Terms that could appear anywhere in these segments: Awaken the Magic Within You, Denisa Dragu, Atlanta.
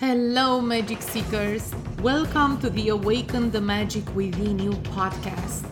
Hello, Magic Seekers! Welcome to the Awaken the Magic Within You podcast,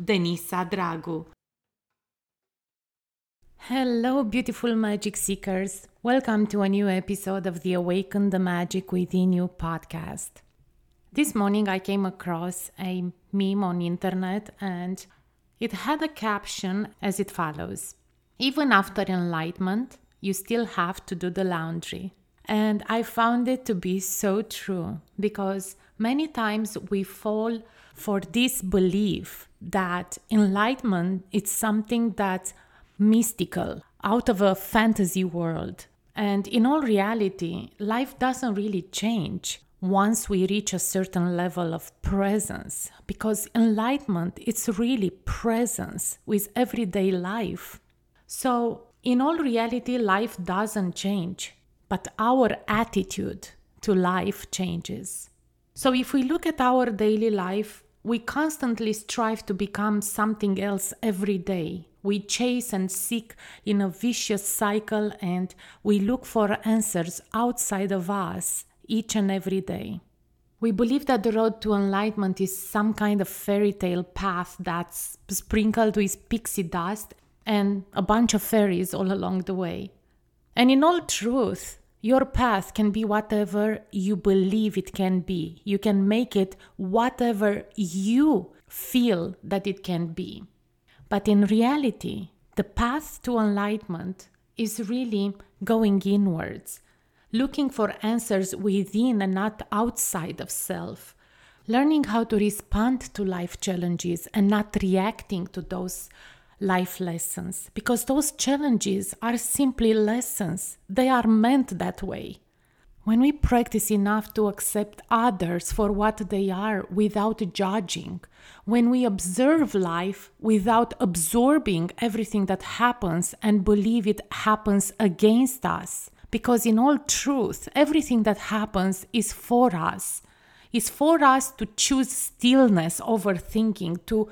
Denisa Dragu. Hello, beautiful magic seekers. Welcome to a new episode of the Awaken the Magic Within You podcast. This morning I came across a meme on internet and it had a caption as it follows. Even after enlightenment, you still have to do the laundry. And I found it to be so true because many times we fall for this belief that enlightenment is something that's mystical, out of a fantasy world. And in all reality, life doesn't really change once we reach a certain level of presence, because enlightenment is really presence with everyday life. So in all reality, life doesn't change. But our attitude to life changes. So if we look at our daily life, we constantly strive to become something else every day. We chase and seek in a vicious cycle and we look for answers outside of us each and every day. We believe that the road to enlightenment is some kind of fairy tale path that's sprinkled with pixie dust and a bunch of fairies all along the way. And in all truth, your path can be whatever you believe it can be. You can make it whatever you feel that it can be. But in reality, the path to enlightenment is really going inwards, looking for answers within and not outside of self, learning how to respond to life challenges and not reacting to those life lessons, because those challenges are simply lessons. They are meant that way. When we practice enough to accept others for what they are without judging, when we observe life without absorbing everything that happens and believe it happens against us, because in all truth, everything that happens is for us. It's for us to choose stillness over thinking, to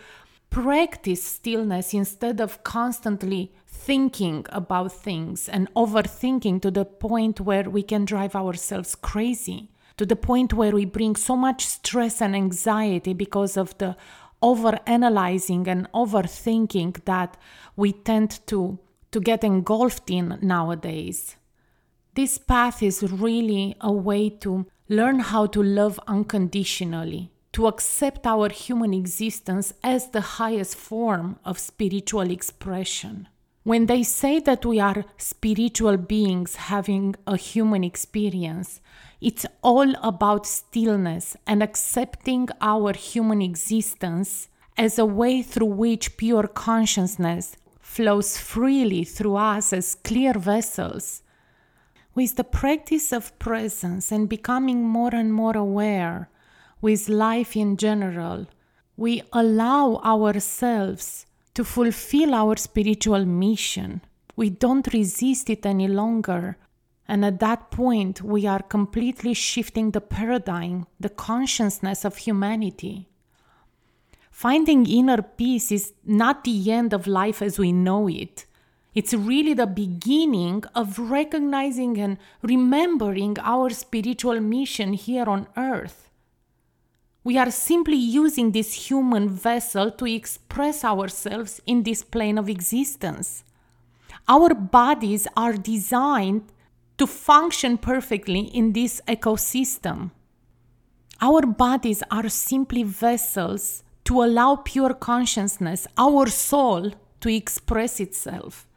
practice stillness instead of constantly thinking about things and overthinking to the point where we can drive ourselves crazy, to the point where we bring so much stress and anxiety because of the overanalyzing and overthinking that we tend to get engulfed in nowadays. This path is really a way to learn how to love unconditionally, to accept our human existence as the highest form of spiritual expression. When they say that we are spiritual beings having a human experience, it's all about stillness and accepting our human existence as a way through which pure consciousness flows freely through us as clear vessels. With the practice of presence and becoming more and more aware with life in general, we allow ourselves to fulfill our spiritual mission. We don't resist it any longer. And at that point, we are completely shifting the paradigm, the consciousness of humanity. Finding inner peace is not the end of life as we know it. It's really the beginning of recognizing and remembering our spiritual mission here on earth. We are simply using this human vessel to express ourselves in this plane of existence. Our bodies are designed to function perfectly in this ecosystem. Our bodies are simply vessels to allow pure consciousness, our soul, to express itself.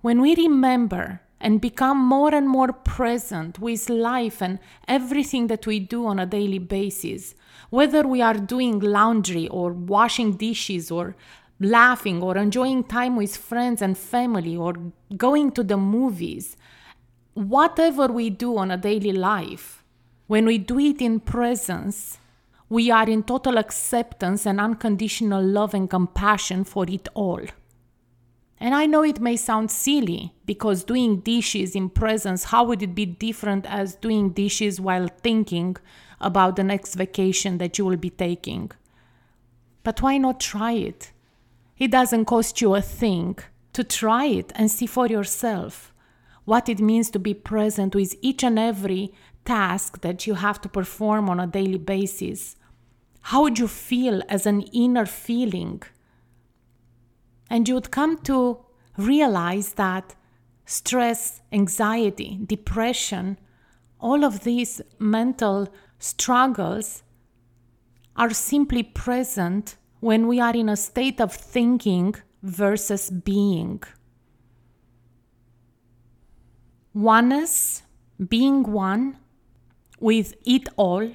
When we remember and become more and more present with life and everything that we do on a daily basis, whether we are doing laundry or washing dishes or laughing or enjoying time with friends and family or going to the movies, whatever we do on a daily life, When we do it in presence, we are in total acceptance and unconditional love and compassion for it all. And I know it may sound silly, because doing dishes in presence, how would it be different as doing dishes while thinking about the next vacation that you will be taking? But why not try it? It doesn't cost you a thing to try it and see for yourself what it means to be present with each and every task that you have to perform on a daily basis. How would you feel as an inner feeling? And you would come to realize that stress, anxiety, depression, all of these mental struggles are simply present when we are in a state of thinking versus being. Oneness, being one with it all,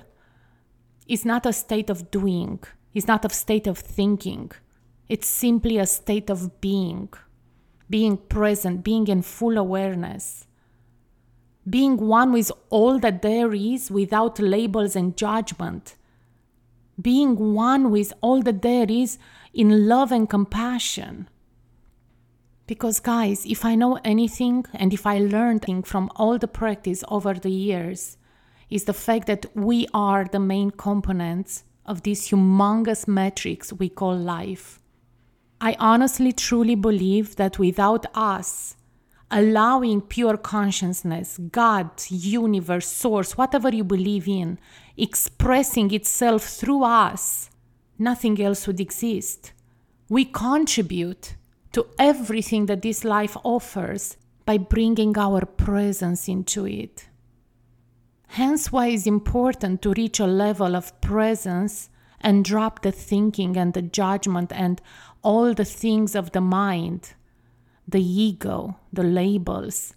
is not a state of doing, it's not a state of thinking. It's simply a state of being, being present, being in full awareness, being one with all that there is without labels and judgment, being one with all that there is in love and compassion. Because guys, if I know anything and if I learned from all the practice over the years, is the fact that we are the main components of this humongous matrix we call life. I honestly, truly believe that without us allowing pure consciousness, God, universe, source, whatever you believe in, expressing itself through us, nothing else would exist. We contribute to everything that this life offers by bringing our presence into it. Hence why it's important to reach a level of presence and drop the thinking and the judgment and all the things of the mind, the ego, the labels,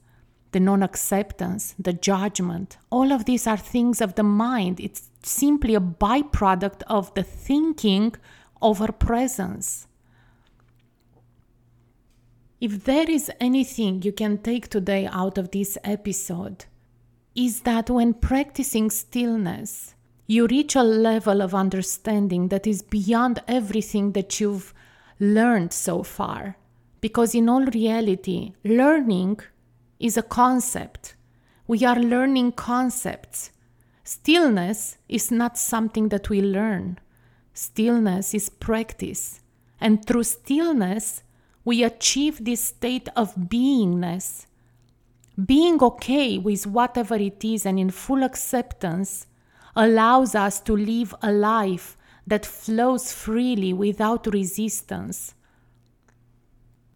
the non-acceptance, the judgment. All of these are things of the mind. It's simply a byproduct of the thinking over presence. If there is anything you can take today out of this episode, is that when practicing stillness, you reach a level of understanding that is beyond everything that you've learned so far. Because in all reality, learning is a concept. We are learning concepts. Stillness is not something that we learn. Stillness is practice. And through stillness, we achieve this state of beingness. Being okay with whatever it is and in full acceptance allows us to live a life that flows freely without resistance.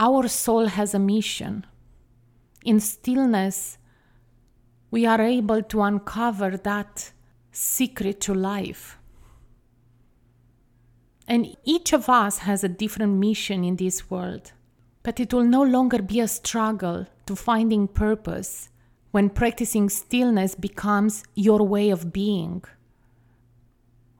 Our soul has a mission. In stillness, we are able to uncover that secret to life. And each of us has a different mission in this world. But it will no longer be a struggle to finding purpose when practicing stillness becomes your way of being.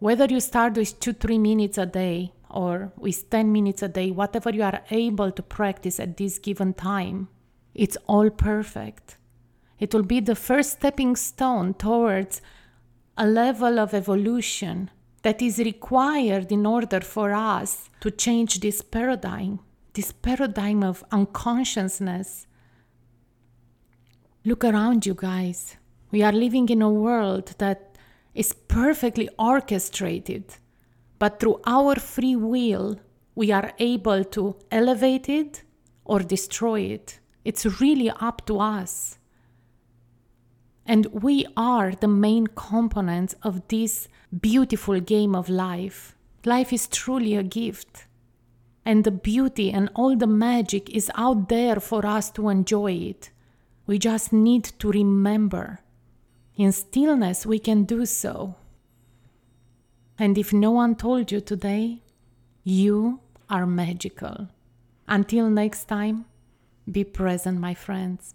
Whether you start with 2-3 minutes a day or with 10 minutes a day, whatever you are able to practice at this given time, it's all perfect. It will be the first stepping stone towards a level of evolution that is required in order for us to change this paradigm of unconsciousness. Look around you guys. We are living in a world that is perfectly orchestrated, but through our free will, we are able to elevate it or destroy it. It's really up to us. And we are the main components of this beautiful game of life. Life is truly a gift. And the beauty and all the magic is out there for us to enjoy it. We just need to remember. In stillness, we can do so. And if no one told you today, you are magical. Until next time, be present, my friends.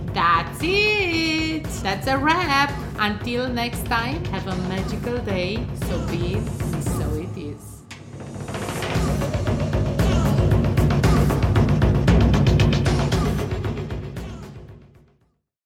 That's it! That's a wrap! Until next time, have a magical day, so be it.